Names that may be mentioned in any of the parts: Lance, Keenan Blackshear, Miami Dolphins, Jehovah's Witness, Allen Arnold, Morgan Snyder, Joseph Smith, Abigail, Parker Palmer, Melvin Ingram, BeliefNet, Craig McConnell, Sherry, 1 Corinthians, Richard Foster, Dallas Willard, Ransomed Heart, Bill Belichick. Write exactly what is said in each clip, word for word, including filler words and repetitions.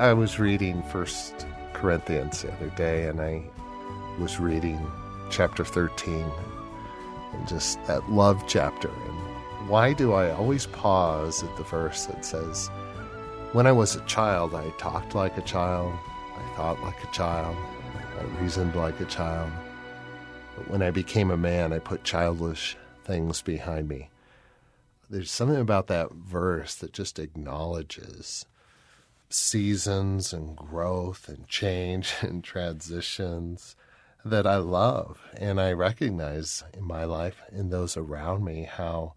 I was reading First Corinthians the other day, and I was reading chapter thirteen, and just that love chapter. And why do I always pause at the verse that says, when I was a child, I talked like a child, I thought like a child, I reasoned like a child. But when I became a man, I put childish things behind me. There's something about that verse that just acknowledges seasons and growth and change and transitions that I love. And I recognize in my life and those around me how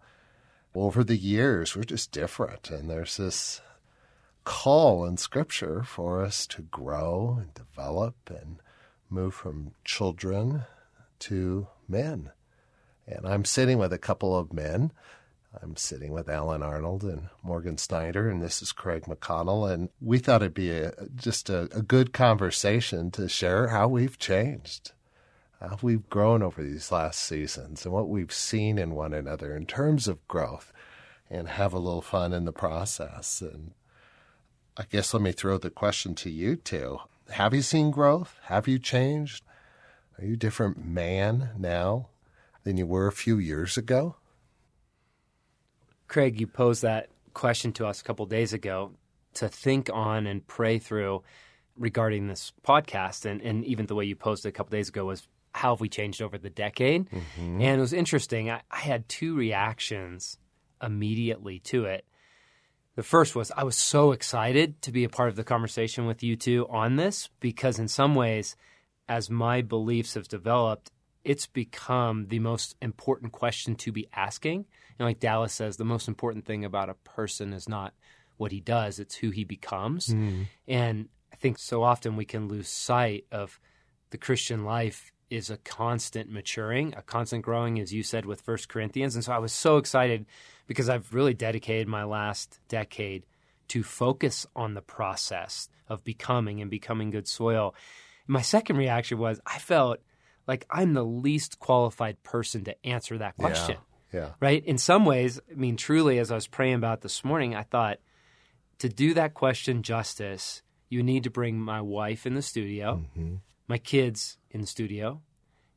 over the years we're just different. And there's this call in Scripture for us to grow and develop and move from children to men. And I'm sitting with a couple of men. I'm sitting with Allen Arnold and Morgan Snyder, and this is Craig McConnell. And we thought it'd be a, just a, a good conversation to share how we've changed, how we've grown over these last seasons, and what we've seen in one another in terms of growth, and have a little fun in the process. And I guess let me throw the question to you two. Have you seen growth? Have you changed? Are you a different man now than you were a few years ago? Craig, you posed that question to us a couple days ago to think on and pray through regarding this podcast. And, and even the way you posed it a couple days ago was, how have we changed over the decade? Mm-hmm. And it was interesting. I, I had two reactions immediately to it. The first was, I was so excited to be a part of the conversation with you two on this, because in some ways, as my beliefs have developed, it's become the most important question to be asking. You know, like Dallas says, the most important thing about a person is not what he does, it's who he becomes. Mm. And I think so often we can lose sight of the Christian life is a constant maturing, a constant growing, as you said, with First Corinthians. And so I was so excited because I've really dedicated my last decade to focus on the process of becoming and becoming good soil. My second reaction was, I felt like I'm the least qualified person to answer that question, yeah, yeah. right? In some ways, I mean, truly, as I was praying about this morning, I thought, to do that question justice, you need to bring my wife in the studio, mm-hmm. my kids in the studio,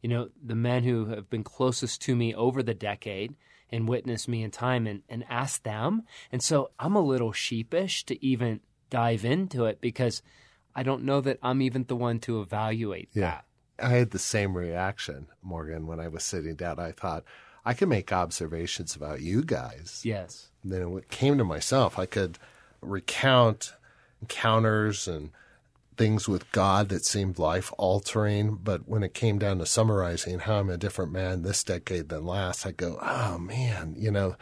you know, the men who have been closest to me over the decade and witnessed me in time, and, and ask them. And so I'm a little sheepish to even dive into it, because I don't know that I'm even the one to evaluate yeah. that. I had the same reaction, Morgan, when I was sitting down. I thought, I can make observations about you guys. Yes. And then it came to myself. I could recount encounters and things with God that seemed life-altering. But when it came down to summarizing how I'm a different man this decade than last, I go, oh, man, you know,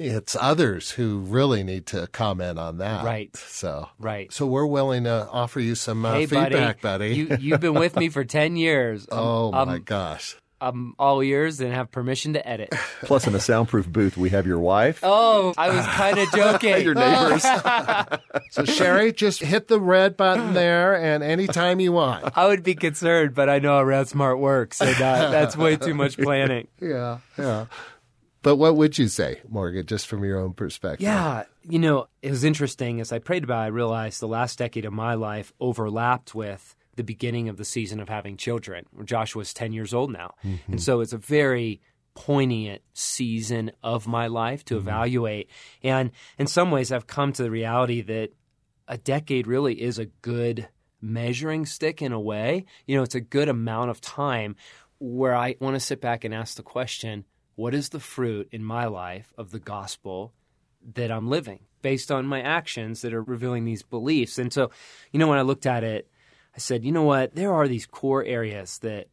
it's others who really need to comment on that. Right. So, right. So we're willing to offer you some uh, hey, feedback, buddy. buddy. you, you've been with me for ten years. I'm, oh, my I'm, gosh. I'm all ears and have permission to edit. Plus, in a soundproof booth, we have your wife. Oh, I was kind of joking. Your neighbors. So, Sherry, just hit the red button there, and anytime you want. I would be concerned, but I know how RadSmart works, so that, that's way too much planning. Yeah, yeah. But what would you say, Morgan, just from your own perspective? Yeah. You know, it was interesting. As I prayed about it, I realized the last decade of my life overlapped with the beginning of the season of having children. Joshua's ten years old now. Mm-hmm. And so it's a very poignant season of my life to mm-hmm. evaluate. And in some ways, I've come to the reality that a decade really is a good measuring stick in a way. You know, it's a good amount of time where I want to sit back and ask the question, what is the fruit in my life of the gospel that I'm living based on my actions that are revealing these beliefs? And so, you know, when I looked at it, I said, you know what? There are these core areas that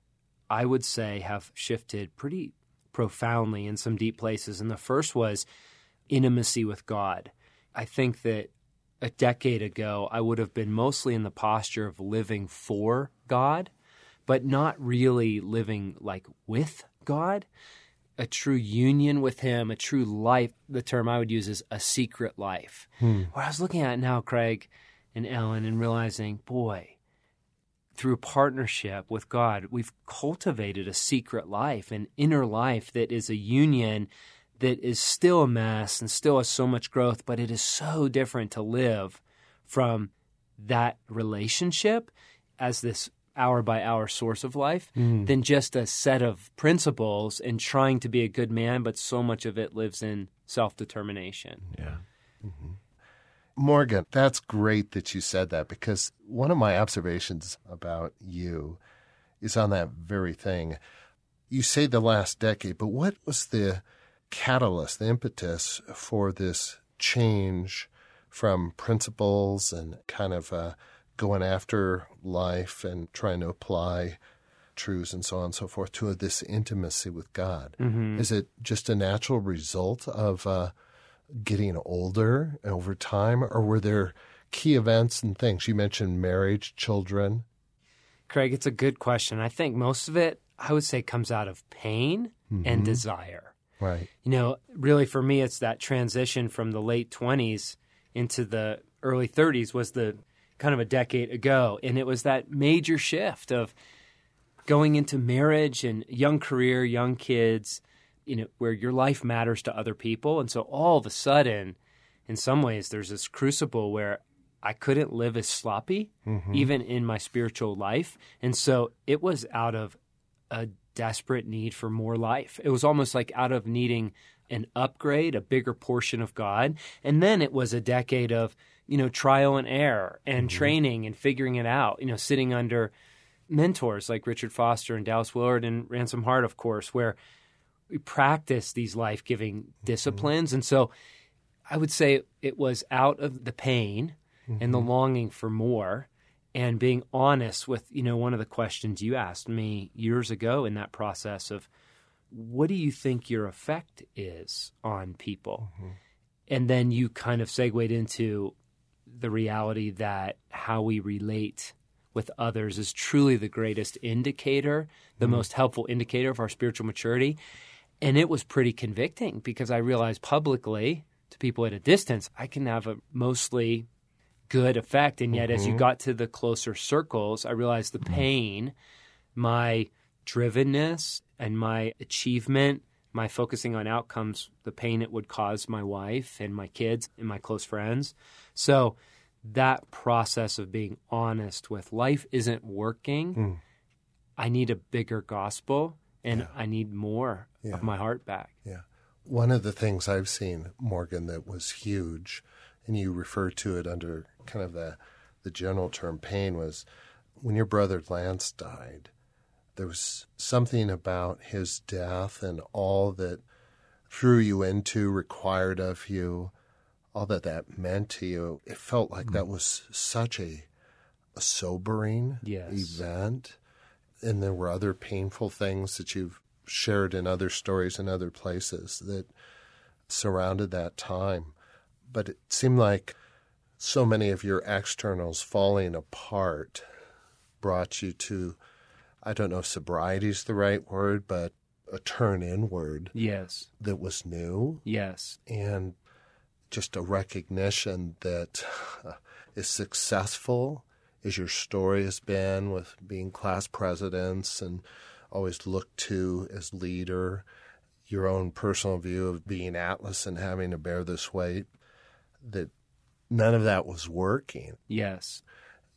I would say have shifted pretty profoundly in some deep places. And the first was intimacy with God. I think that a decade ago, I would have been mostly in the posture of living for God, but not really living like with God. A true union with him, a true life, the term I would use is a secret life. Hmm. What I was looking at now, Craig and Ellen, and realizing, boy, through partnership with God, we've cultivated a secret life, an inner life that is a union that is still a mess and still has so much growth, but it is so different to live from that relationship as this hour-by-hour source of life mm. than just a set of principles and trying to be a good man, but so much of it lives in self-determination. Yeah. Mm-hmm. Morgan, that's great that you said that, because one of my observations about you is on that very thing. You say the last decade, but what was the catalyst, the impetus for this change from principles and kind of uh, going after life and trying to apply truths and so on and so forth to this intimacy with God? Mm-hmm. Is it just a natural result of uh, getting older over time, or were there key events and things? You mentioned marriage, children. Craig, it's a good question. I think most of it, I would say, comes out of pain mm-hmm. and desire. Right. You know, really for me, it's that transition from the late twenties into the early thirties was the kind of a decade ago. And it was that major shift of going into marriage and young career, young kids, you know, where your life matters to other people. And so all of a sudden, in some ways, there's this crucible where I couldn't live as sloppy, mm-hmm. even in my spiritual life. And so it was out of a desperate need for more life. It was almost like out of needing an upgrade, a bigger portion of God. And then it was a decade of, you know, trial and error and mm-hmm. training and figuring it out, you know, sitting under mentors like Richard Foster and Dallas Willard and Ransomed Heart, of course, where we practice these life-giving mm-hmm. disciplines. And so I would say it was out of the pain mm-hmm. and the longing for more, and being honest with, you know, one of the questions you asked me years ago in that process of, what do you think your effect is on people? Mm-hmm. And then you kind of segued into the reality that how we relate with others is truly the greatest indicator, the mm-hmm. most helpful indicator of our spiritual maturity. And it was pretty convicting, because I realized publicly to people at a distance, I can have a mostly good effect. And yet, mm-hmm. as you got to the closer circles, I realized the pain, my drivenness and my achievement, my focusing on outcomes, the pain it would cause my wife and my kids and my close friends. So that process of being honest with life isn't working. Mm. I need a bigger gospel, and yeah. I need more yeah. of my heart back. Yeah. One of the things I've seen, Morgan, that was huge, and you refer to it under kind of the, the general term pain, was when your brother Lance died, there was something about his death and all that drew you into, required of you, all that that meant to you. It felt like that was such a, a sobering yes. event. And there were other painful things that you've shared in other stories and other places that surrounded that time. But it seemed like so many of your externals falling apart brought you to, I don't know if sobriety is the right word, but a turn inward. Yes. That was new. Yes. And just a recognition that uh, as successful as your story has been with being class presidents and always looked to as leader, your own personal view of being Atlas and having to bear this weight, that none of that was working. Yes.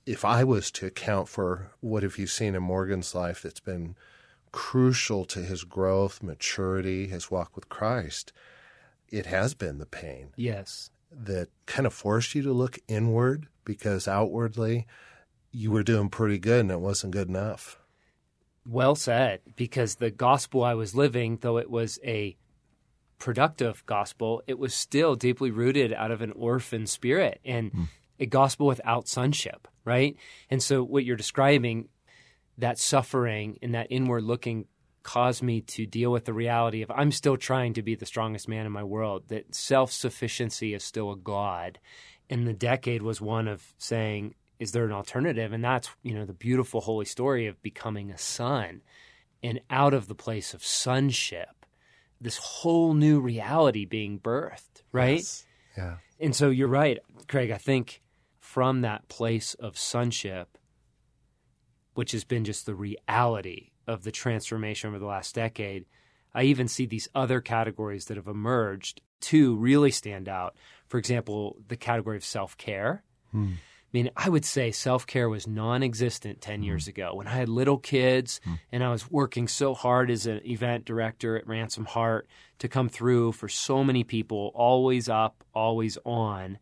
If I was to account for what have you seen in Morgan's life that's been crucial to his growth, maturity, his walk with Christ, it has been the pain. Yes. That kind of forced you to look inward, because outwardly you were doing pretty good and it wasn't good enough. Well said, because the gospel I was living, though it was a productive gospel, it was still deeply rooted out of an orphan spirit and mm. a gospel without sonship, right? And so what you're describing, that suffering and that inward looking caused me to deal with the reality of I'm still trying to be the strongest man in my world, that self-sufficiency is still a god. And the decade was one of saying, is there an alternative? And that's, you know, the beautiful holy story of becoming a son. And out of the place of sonship, this whole new reality being birthed, right? Yes. Yeah. And so you're right, Craig. I think from that place of sonship, which has been just the reality of the transformation over the last decade, I even see these other categories that have emerged to really stand out. For example, the category of self-care. Hmm. I mean, I would say self-care was non-existent ten mm. years ago when I had little kids mm. and I was working so hard as an event director at Ransomed Heart to come through for so many people, always up, always on.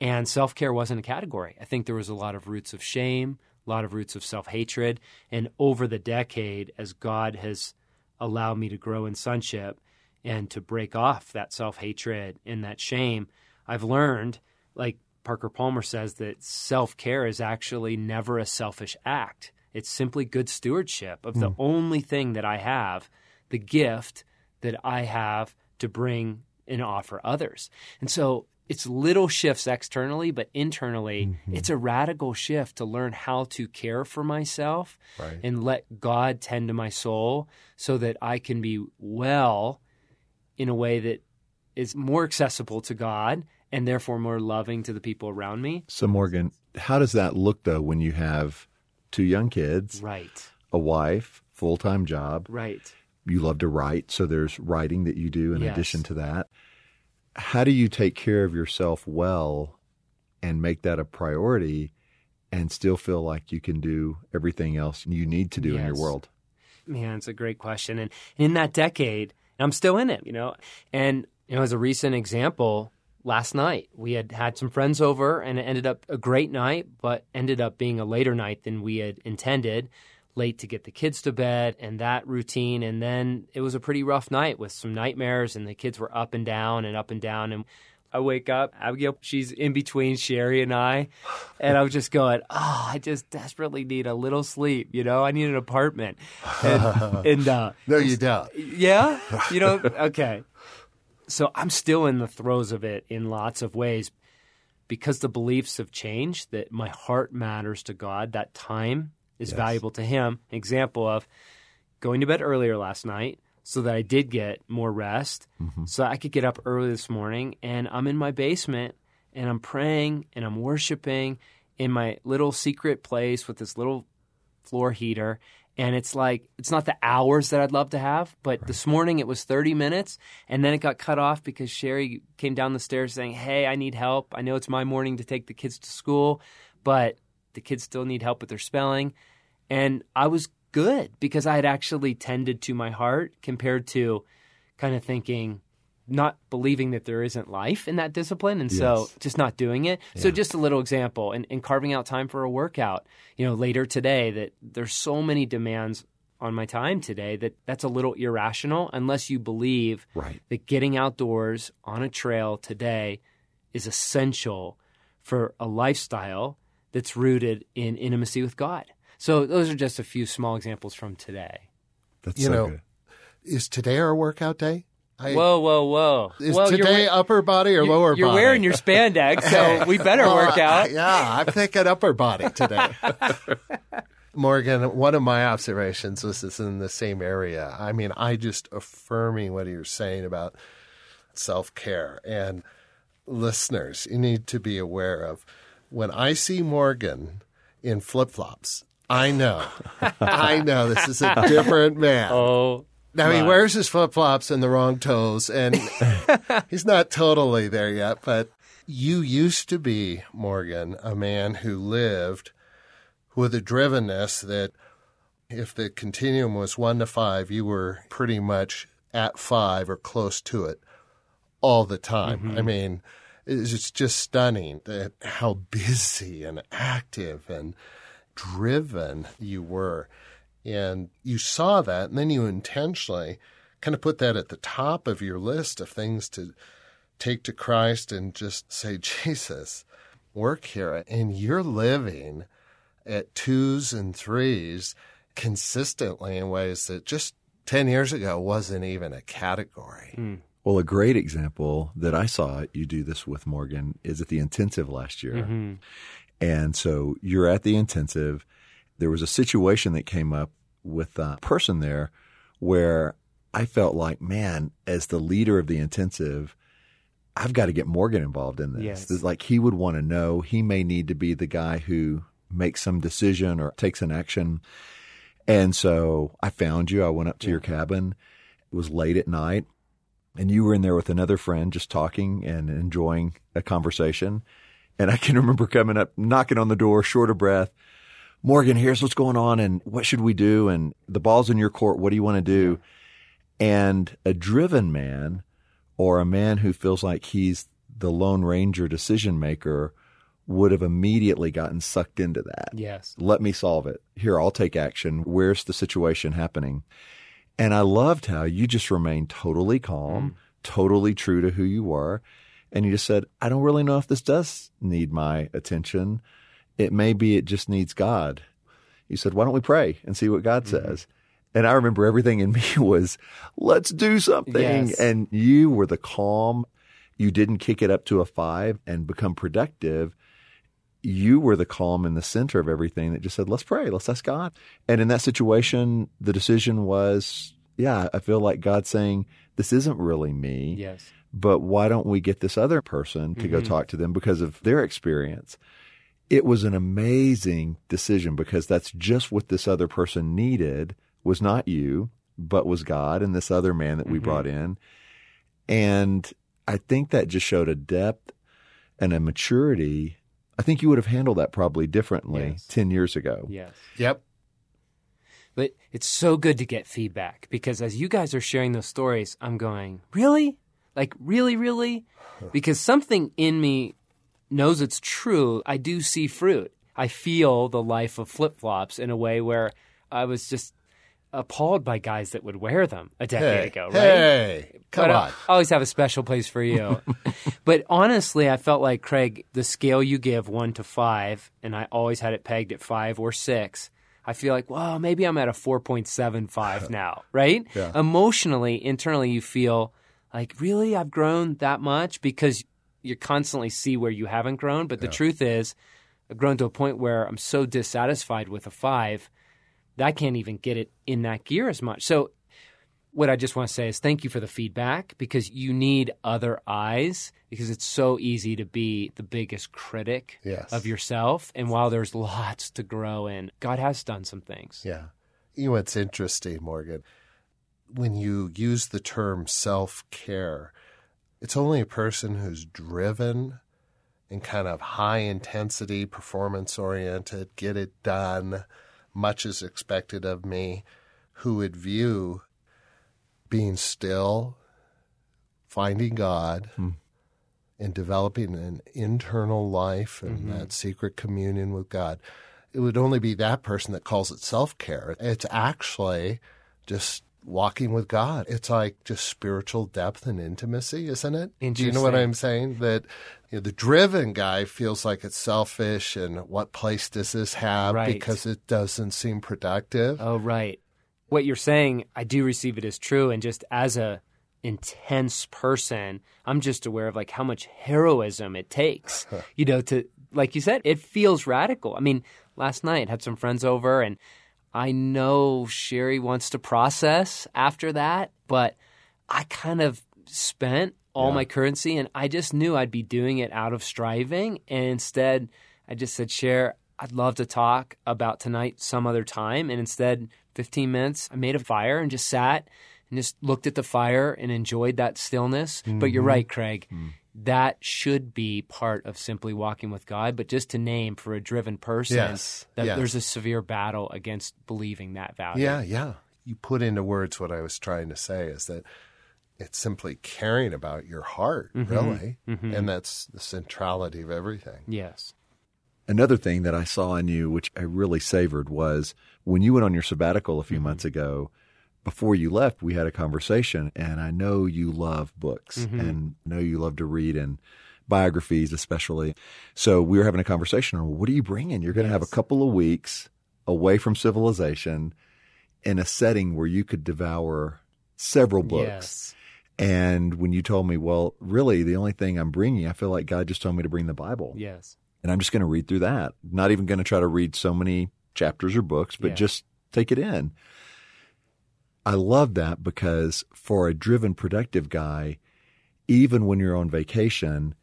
And self-care wasn't a category. I think there was a lot of roots of shame, a lot of roots of self-hatred. And over the decade, as God has allowed me to grow in sonship and to break off that self-hatred and that shame, I've learned, like Parker Palmer says, that self-care is actually never a selfish act. It's simply good stewardship of the mm. only thing that I have, the gift that I have to bring and offer others. And so it's little shifts externally, but internally, mm-hmm. it's a radical shift to learn how to care for myself right. and let God tend to my soul so that I can be well in a way that is more accessible to God and therefore more loving to the people around me. So, Morgan, how does that look, though, when you have two young kids, right. a wife, full-time job? Right. You love to write, so there's writing that you do in yes. addition to that. How do you take care of yourself well and make that a priority and still feel like you can do everything else you need to do yes. in your world? Man, it's a great question. And in that decade, I'm still in it, you know. And, you know, as a recent example, last night we had had some friends over and it ended up a great night, but ended up being a later night than we had intended, late to get the kids to bed and that routine. And then it was a pretty rough night with some nightmares and the kids were up and down and up and down. And I wake up, Abigail, she's in between Sherry and I, and I was just going, oh, I just desperately need a little sleep, you know? I need an apartment. And, and uh, no, you don't. Yeah? You know, okay. So I'm still in the throes of it in lots of ways because the beliefs have changed, that my heart matters to God, that time is yes. valuable to Him. An example of going to bed earlier last night, so that I did get more rest, mm-hmm. so I could get up early this morning. And I'm in my basement, and I'm praying, and I'm worshiping in my little secret place with this little floor heater. And it's like, it's not the hours that I'd love to have, but right. this morning it was thirty minutes, and then it got cut off because Sherry came down the stairs saying, hey, I need help. I know it's my morning to take the kids to school, but the kids still need help with their spelling. And I was good because I had actually tended to my heart compared to kind of thinking, not believing that there isn't life in that discipline. And yes. so just not doing it. Yeah. So just a little example, and, and carving out time for a workout, you know, later today, that there's so many demands on my time today that that's a little irrational unless you believe right. that getting outdoors on a trail today is essential for a lifestyle that's rooted in intimacy with God. So those are just a few small examples from today. That's you so know, good. Is today our workout day? I, whoa, whoa, whoa. Is well, today you're, upper body or lower you're body? You're wearing your spandex, so we better well, work out. I, yeah, I'm thinking upper body today. Morgan, one of my observations was this in the same area. I mean, I just affirming what you're saying about self-care. And listeners, you need to be aware of when I see Morgan in flip-flops, I know. I know this is a different man. Oh, now, my. He wears his flip-flops and the wrong toes, and he's not totally there yet. But you used to be, Morgan, a man who lived with a drivenness that if the continuum was one to five, you were pretty much at five or close to it all the time. Mm-hmm. I mean, it's just stunning that how busy and active and driven you were. And you saw that, and then you intentionally kind of put that at the top of your list of things to take to Christ and just say, Jesus, work here. And you're living at twos and threes consistently in ways that just ten years ago wasn't even a category. Mm. Well, a great example that I saw you do this with, Morgan, is at the intensive last year. Mm-hmm. And so you're at the intensive. There was a situation that came up with a person there where I felt like, man, as the leader of the intensive, I've got to get Morgan involved in this. Yes. It's like he would want to know. He may need to be the guy who makes some decision or takes an action. And so I found you. I went up to yeah. your cabin. It was late at night. And you were in there with another friend just talking and enjoying a conversation. And I can remember coming up, knocking on the door, short of breath. Morgan, here's what's going on, and what should we do? And the ball's in your court. What do you want to do? And a driven man, or a man who feels like he's the Lone Ranger decision maker, would have immediately gotten sucked into that. Yes. Let me solve it. Here, I'll take action. Where's the situation happening? And I loved how you just remained totally calm, mm. totally true to who you were. And you just said, I don't really know if this does need my attention. It may be it just needs God. You said, why don't we pray and see what God mm-hmm. says? And I remember everything in me was, let's do something. Yes. And you were the calm. You didn't kick it up to a five and become productive. You were the calm in the center of everything that just said, let's pray. Let's ask God. And in that situation, the decision was, yeah, I feel like God's saying, this isn't really me. Yes. But why don't we get this other person to mm-hmm. go talk to them because of their experience? It was an amazing decision because that's just what this other person needed. Was not you, but was God and this other man that we mm-hmm. brought in. And I think that just showed a depth and a maturity. I think you would have handled that probably differently yes. ten years ago. Yes. Yep. But it's so good to get feedback because as you guys are sharing those stories, I'm going, really? Like, really, really? Because something in me knows it's true. I do see fruit. I feel the life of flip-flops in a way where I was just appalled by guys that would wear them a decade hey, ago, right? Hey, come but on. I always have a special place for you. But honestly, I felt like, Craig, the scale you give, one to five, and I always had it pegged at five or six, I feel like, well, maybe I'm at a four point seven five now, right? Yeah. Emotionally, internally, you feel like, really, I've grown that much? Because you constantly see where you haven't grown. But the yeah. truth is, I've grown to a point where I'm so dissatisfied with a five that I can't even get it in that gear as much. So what I just want to say is thank you for the feedback because you need other eyes because it's so easy to be the biggest critic yes. of yourself. And while there's lots to grow in, God has done some things. Yeah. You know, it's interesting, Morgan, when you use the term self-care, it's only a person who's driven and kind of high-intensity, performance-oriented, get it done, much is expected of me, who would view being still, finding God, hmm. and developing an internal life and mm-hmm. that secret communion with God. It would only be that person that calls it self-care. It's actually just walking with God. It's like just spiritual depth and intimacy, isn't it? Do you know what I'm saying? That you know, the driven guy feels like it's selfish and what place does this have right. because it doesn't seem productive. Oh, right. What you're saying, I do receive it as true. And just as a intense person, I'm just aware of like how much heroism it takes, you know, to, like you said, it feels radical. I mean, last night had some friends over and I know Sherry wants to process after that, but I kind of spent all yeah. my currency and I just knew I'd be doing it out of striving. And instead, I just said, Sher, I'd love to talk about tonight some other time. And instead, fifteen minutes, I made a fire and just sat and just looked at the fire and enjoyed that stillness. Mm-hmm. But you're right, Craig. Mm-hmm. That should be part of simply walking with God, but just to name for a driven person yes, that yes. there's a severe battle against believing that value. Yeah, yeah. You put into words what I was trying to say is that it's simply caring about your heart, mm-hmm. really, mm-hmm. and that's the centrality of everything. Yes. Another thing that I saw in you, which I really savored, was when you went on your sabbatical a few mm-hmm. months ago, before you left, we had a conversation, and I know you love books mm-hmm. and I know you love to read and biographies especially. So we were having a conversation on, well, what are you bringing? You're going to yes. have a couple of weeks away from civilization in a setting where you could devour several books. Yes. And when you told me, well, really, the only thing I'm bringing, I feel like God just told me to bring the Bible. Yes. And I'm just going to read through that. Not even going to try to read so many chapters or books, but yeah. just take it in. I love that because for a driven, productive guy, even when you're on vacation,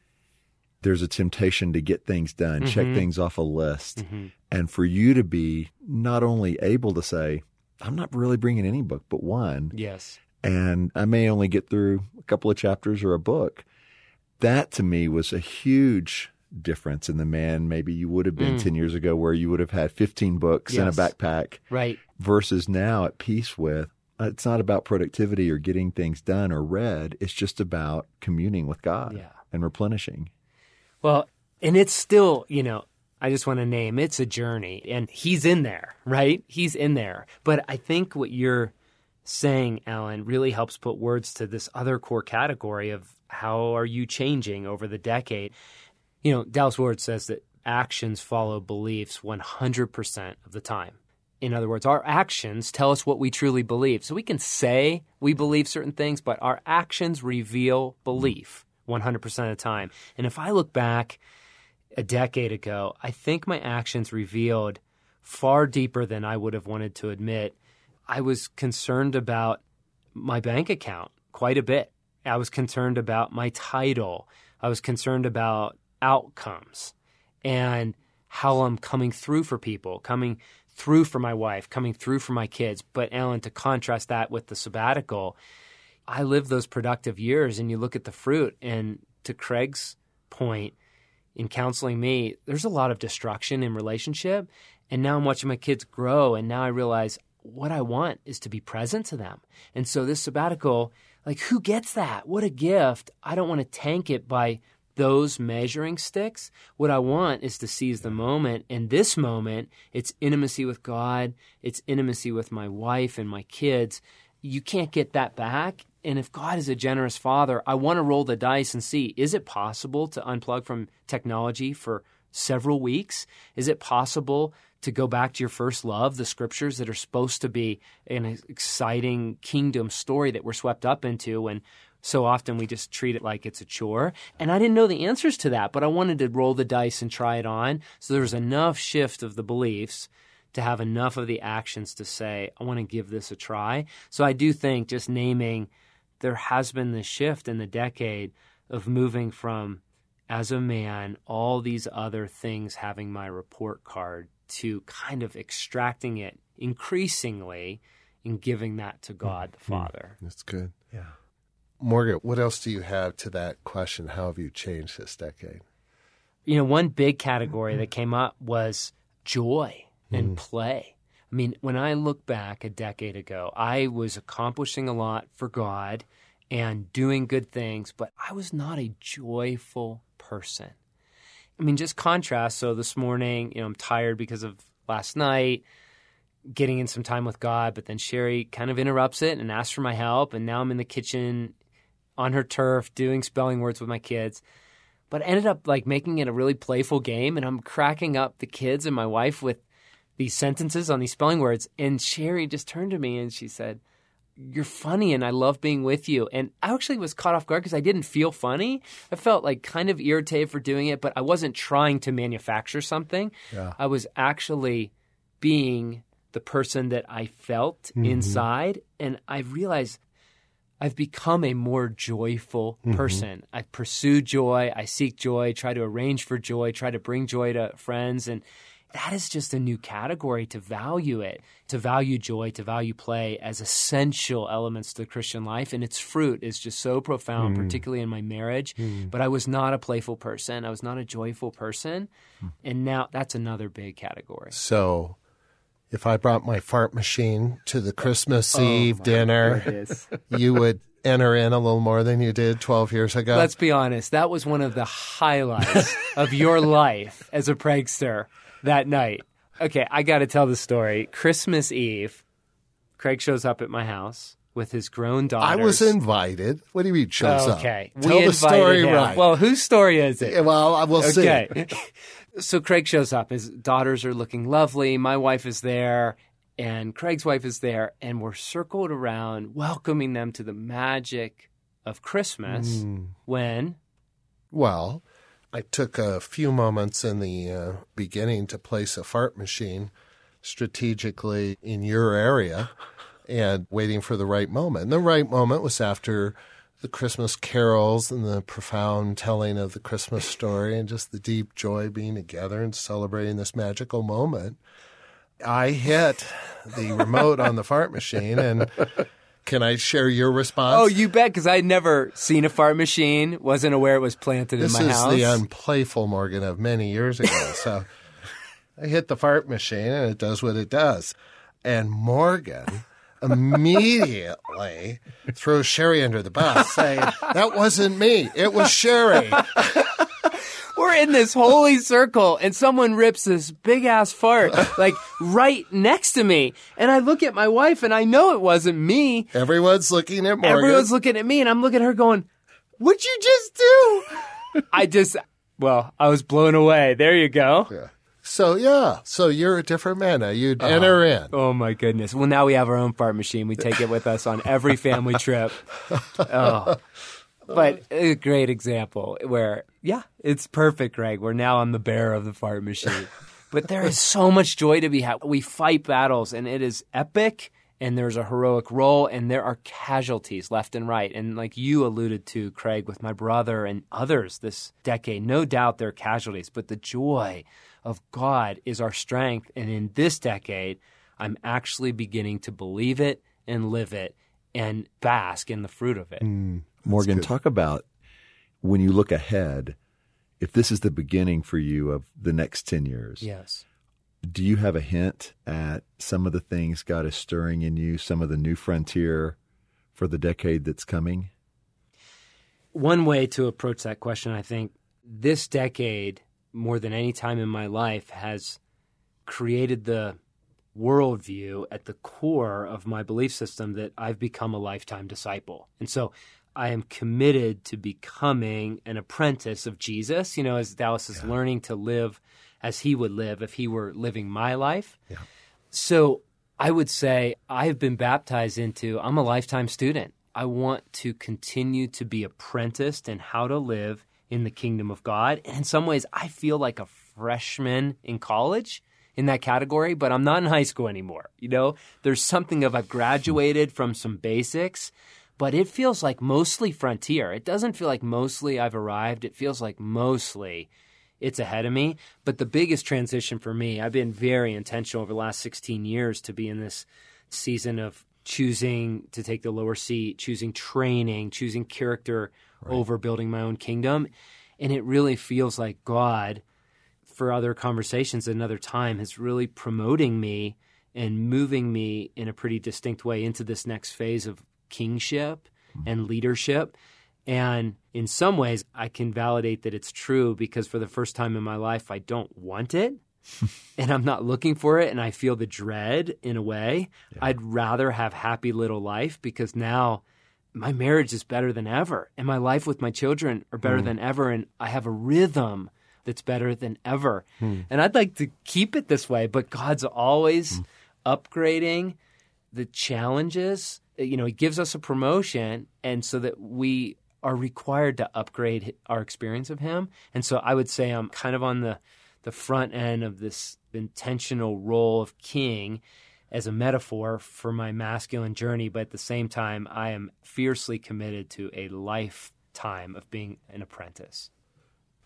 there's a temptation to get things done, mm-hmm. check things off a list. Mm-hmm. And for you to be not only able to say, I'm not really bringing any book but one. Yes. And I may only get through a couple of chapters or a book. That to me was a huge difference in the man maybe you would have been mm. ten years ago, where you would have had fifteen books yes. and a backpack, right? Versus now at peace with, it's not about productivity or getting things done or read. It's just about communing with God yeah. and replenishing. Well, and it's still, you know, I just want to name, it's a journey, and he's in there, right? He's in there. But I think what you're saying, Alan, really helps put words to this other core category of how are you changing over the decade? You know, Dallas Willard says that actions follow beliefs one hundred percent of the time. In other words, our actions tell us what we truly believe. So we can say we believe certain things, but our actions reveal belief one hundred percent of the time. And if I look back a decade ago, I think my actions revealed far deeper than I would have wanted to admit. I was concerned about my bank account quite a bit. I was concerned about my title. I was concerned about outcomes and how I'm coming through for people, coming through for my wife, coming through for my kids. But Alan, to contrast that with the sabbatical, I lived those productive years, and you look at the fruit. And to Craig's point, in counseling me, there's a lot of destruction in relationship. And now I'm watching my kids grow, and now I realize what I want is to be present to them. And so this sabbatical, like, who gets that? What a gift. I don't want to tank it by those measuring sticks. What I want is to seize the moment. And this moment, it's intimacy with God. It's intimacy with my wife and my kids. You can't get that back. And if God is a generous father, I want to roll the dice and see, is it possible to unplug from technology for several weeks? Is it possible to go back to your first love, the scriptures that are supposed to be an exciting kingdom story that we're swept up into, when so often we just treat it like it's a chore? And I didn't know the answers to that, but I wanted to roll the dice and try it on. So there was enough shift of the beliefs to have enough of the actions to say, I want to give this a try. So I do think, just naming, there has been this shift in the decade of moving from, as a man, all these other things having my report card, to kind of extracting it increasingly and giving that to God the Father. That's good. Yeah. Morgan, what else do you have to that question? How have you changed this decade? You know, one big category that came up was joy and mm. play. I mean, when I look back a decade ago, I was accomplishing a lot for God and doing good things, but I was not a joyful person. I mean, just contrast. So this morning, you know, I'm tired because of last night, getting in some time with God, but then Sherry kind of interrupts it and asks for my help, and now I'm in the kitchen on her turf doing spelling words with my kids. But I ended up like making it a really playful game, and I'm cracking up the kids and my wife with these sentences on these spelling words. And Sherry just turned to me and she said, "You're funny, and I love being with you." And I actually was caught off guard because I didn't feel funny. I felt like kind of irritated for doing it, but I wasn't trying to manufacture something. Yeah. I was actually being the person that I felt mm-hmm. inside. And I realized I've become a more joyful mm-hmm. person. I pursue joy. I seek joy, try to arrange for joy, try to bring joy to friends. And that is just a new category, to value it, to value joy, to value play as essential elements to the Christian life. And its fruit is just so profound, mm. particularly in my marriage. Mm. But I was not a playful person. I was not a joyful person. Mm. And now that's another big category. So if I brought my fart machine to the Christmas oh, Eve dinner, goodness. You would enter in a little more than you did twelve years ago? Let's be honest. That was one of the highlights of your life as a prankster. That night. Okay, I got to tell the story. Christmas Eve, Craig shows up at my house with his grown daughters. I was invited. What do you mean shows oh, okay. up? Okay. Tell the story him. Right. Well, whose story is it? Well, I will see. Okay. So Craig shows up. His daughters are looking lovely. My wife is there, and Craig's wife is there, and we're circled around welcoming them to the magic of Christmas mm. when? Well, I took a few moments in the uh, beginning to place a fart machine strategically in your area and waiting for the right moment. And the right moment was after the Christmas carols and the profound telling of the Christmas story and just the deep joy being together and celebrating this magical moment. I hit the remote on the fart machine and Can I share your response? Oh, you bet, because I had never seen a fart machine, wasn't aware it was planted this in my house. This is the unplayful Morgan of many years ago. So I hit the fart machine, and it does what it does. And Morgan immediately throws Sherry under the bus, saying, that wasn't me. It was Sherry. We're in this holy circle, and someone rips this big-ass fart, like, right next to me. And I look at my wife, and I know it wasn't me. Everyone's looking at Morgan. Everyone's looking at me, and I'm looking at her going, what'd you just do? I just, well, I was blown away. There you go. Yeah. So, yeah. So you're a different man now. You'd uh-huh. enter in. Oh, my goodness. Well, now we have our own fart machine. We take it with us on every family trip. Oh. But a great example where, yeah, it's perfect, Greg. We're now on the bearer of the fart machine. But there is so much joy to be had. We fight battles, and it is epic, and there's a heroic role, and there are casualties left and right. And like you alluded to, Craig, with my brother and others this decade, no doubt there are casualties. But the joy of God is our strength. And in this decade, I'm actually beginning to believe it and live it and bask in the fruit of it. Mm. Morgan, talk about when you look ahead, if this is the beginning for you of the next ten years. Yes. Do you have a hint at some of the things God is stirring in you, some of the new frontier for the decade that's coming? One way to approach that question, I think, this decade, more than any time in my life, has created the worldview at the core of my belief system that I've become a lifetime disciple. And so I am committed to becoming an apprentice of Jesus, you know, as Dallas is yeah. learning to live as he would live if he were living my life. Yeah. So I would say I've been baptized into, I'm a lifetime student. I want to continue to be apprenticed in how to live in the kingdom of God. And in some ways, I feel like a freshman in college in that category, but I'm not in high school anymore. You know, there's something of I've graduated from some basics, but it feels like mostly frontier. It doesn't feel like mostly I've arrived. It feels like mostly it's ahead of me. But the biggest transition for me, I've been very intentional over the last sixteen years to be in this season of choosing to take the lower seat, choosing training, choosing character right. over building my own kingdom. And it really feels like God, for other conversations at another time, is really promoting me and moving me in a pretty distinct way into this next phase of kingship and leadership. And in some ways, I can validate that it's true because for the first time in my life, I don't want it and I'm not looking for it. And I feel the dread in a way. Yeah. I'd rather have happy little life because now my marriage is better than ever and my life with my children are better mm. than ever. And I have a rhythm that's better than ever. Mm. And I'd like to keep it this way, but God's always mm. upgrading the challenges. You know, he gives us a promotion, and so that we are required to upgrade our experience of him. And so I would say I'm kind of on the, the front end of this intentional role of king as a metaphor for my masculine journey. But at the same time, I am fiercely committed to a lifetime of being an apprentice.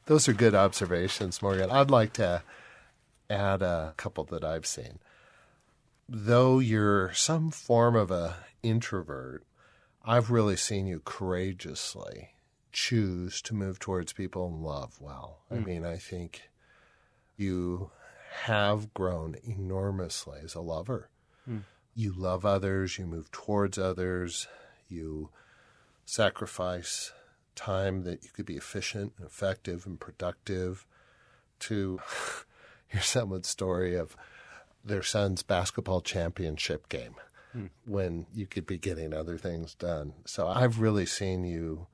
Those are good observations, Morgan. I'd like to add a couple that I've seen. Though you're some form of a introvert, I've really seen you courageously choose to move towards people and love well. Mm. I mean, I think you have grown enormously as a lover. Mm. You love others, you move towards others, you sacrifice time that you could be efficient and effective and productive to hear someone's story of their son's basketball championship game. When you could be getting other things done. So I've really seen you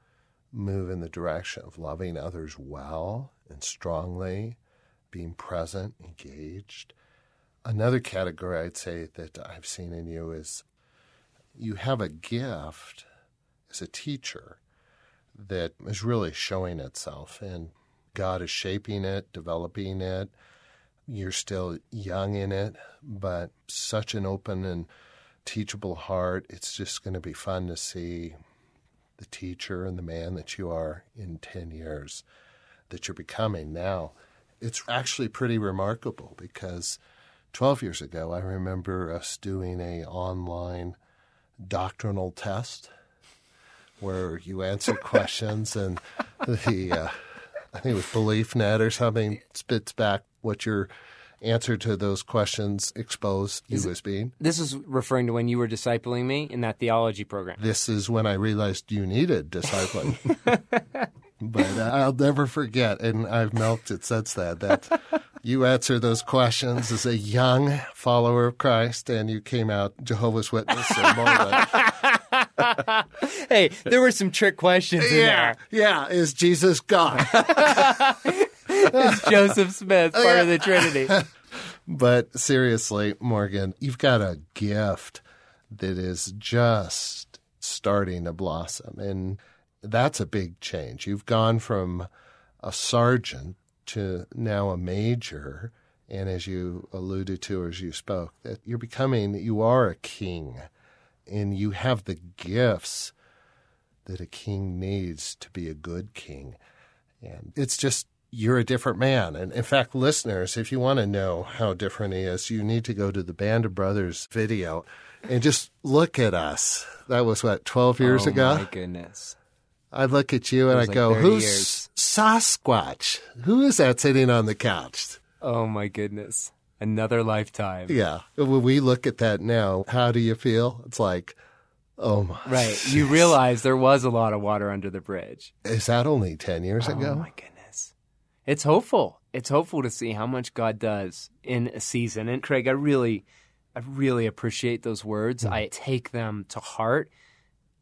move in the direction of loving others well and strongly, being present, engaged. Another category I'd say that I've seen in you is you have a gift as a teacher that is really showing itself, and God is shaping it, developing it. You're still young in it, but such an open and teachable heart. It's just going to be fun to see the teacher and the man that you are in ten years that you're becoming now. It's actually pretty remarkable because twelve years ago, I remember us doing a online doctrinal test where you answer questions and the uh, I think it was BeliefNet or something spits back what your answer to those questions exposed you as being. This is referring to when you were discipling me in that theology program. This is when I realized you needed discipling. But I'll never forget, and I've milked it since then, that you answer those questions as a young follower of Christ, and you came out Jehovah's Witness and more than... Hey, there were some trick questions in yeah, there. Yeah, is Jesus God? Is Joseph Smith part yeah. of the Trinity? But seriously, Morgan, you've got a gift that is just starting to blossom, and that's a big change. You've gone from a sergeant to now a major, and as you alluded to or as you spoke, that you're becoming, you are a king, and you have the gifts that a king needs to be a good king. And it's just, you're a different man. And in fact, listeners, if you want to know how different he is, you need to go to the Band of Brothers video and just look at us. That was, what, twelve years oh, ago? Oh, my goodness. I look at you and I like go, who's years. Sasquatch? Who is that sitting on the couch? Oh, my goodness. Another lifetime. Yeah. When we look at that now, how do you feel? It's like, oh, my. Right. Geez. You realize there was a lot of water under the bridge. Is that only ten years oh, ago? Oh, my goodness. It's hopeful. It's hopeful to see how much God does in a season. And, Craig, I really, I really appreciate those words. Mm. I take them to heart.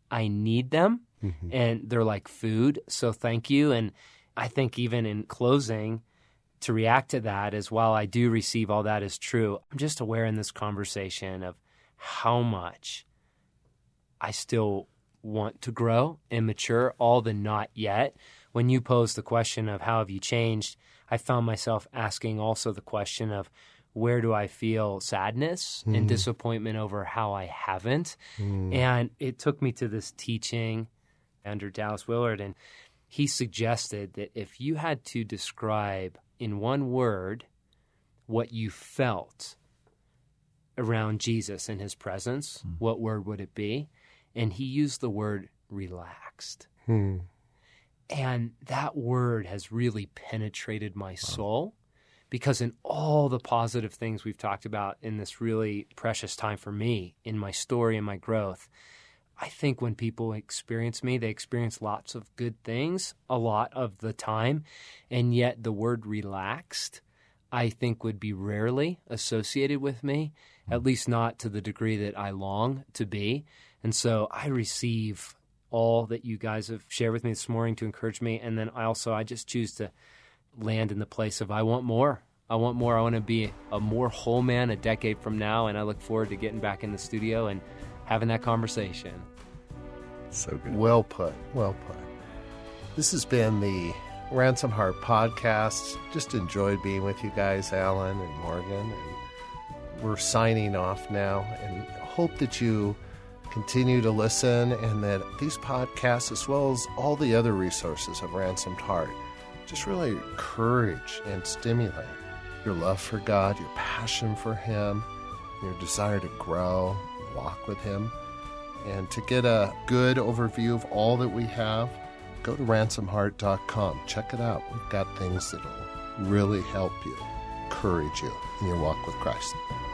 I need them. Mm-hmm. And they're like food, so thank you. And I think even in closing, to react to that is, while I do receive all that is true, I'm just aware in this conversation of how much I still want to grow and mature, all the not yet. When you pose the question of how have you changed, I found myself asking also the question of, where do I feel sadness mm-hmm. and disappointment over how I haven't? Mm. And it took me to this teaching under Dallas Willard, and he suggested that if you had to describe in one word what you felt around Jesus and his presence, mm. what word would it be? And he used the word relaxed. Mm. And that word has really penetrated my wow. soul, because in all the positive things we've talked about in this really precious time for me, in my story and my growth, I think when people experience me, they experience lots of good things a lot of the time, and yet the word relaxed, I think, would be rarely associated with me, at least not to the degree that I long to be. And so I receive all that you guys have shared with me this morning to encourage me, and then I also I just choose to land in the place of I want more. I want more. I want to be a more whole man a decade from now, and I look forward to getting back in the studio and having that conversation. So good. Well put. Well put. This has been the Ransomed Heart Podcast. Just enjoyed being with you guys, Alan and Morgan. And we're signing off now, and hope that you continue to listen, and that these podcasts, as well as all the other resources of Ransomed Heart, just really encourage and stimulate your love for God, your passion for Him, your desire to grow, walk with Him. And to get a good overview of all that we have, go to ransom heart dot com. Check it out. We've got things that will really help you, encourage you in your walk with Christ.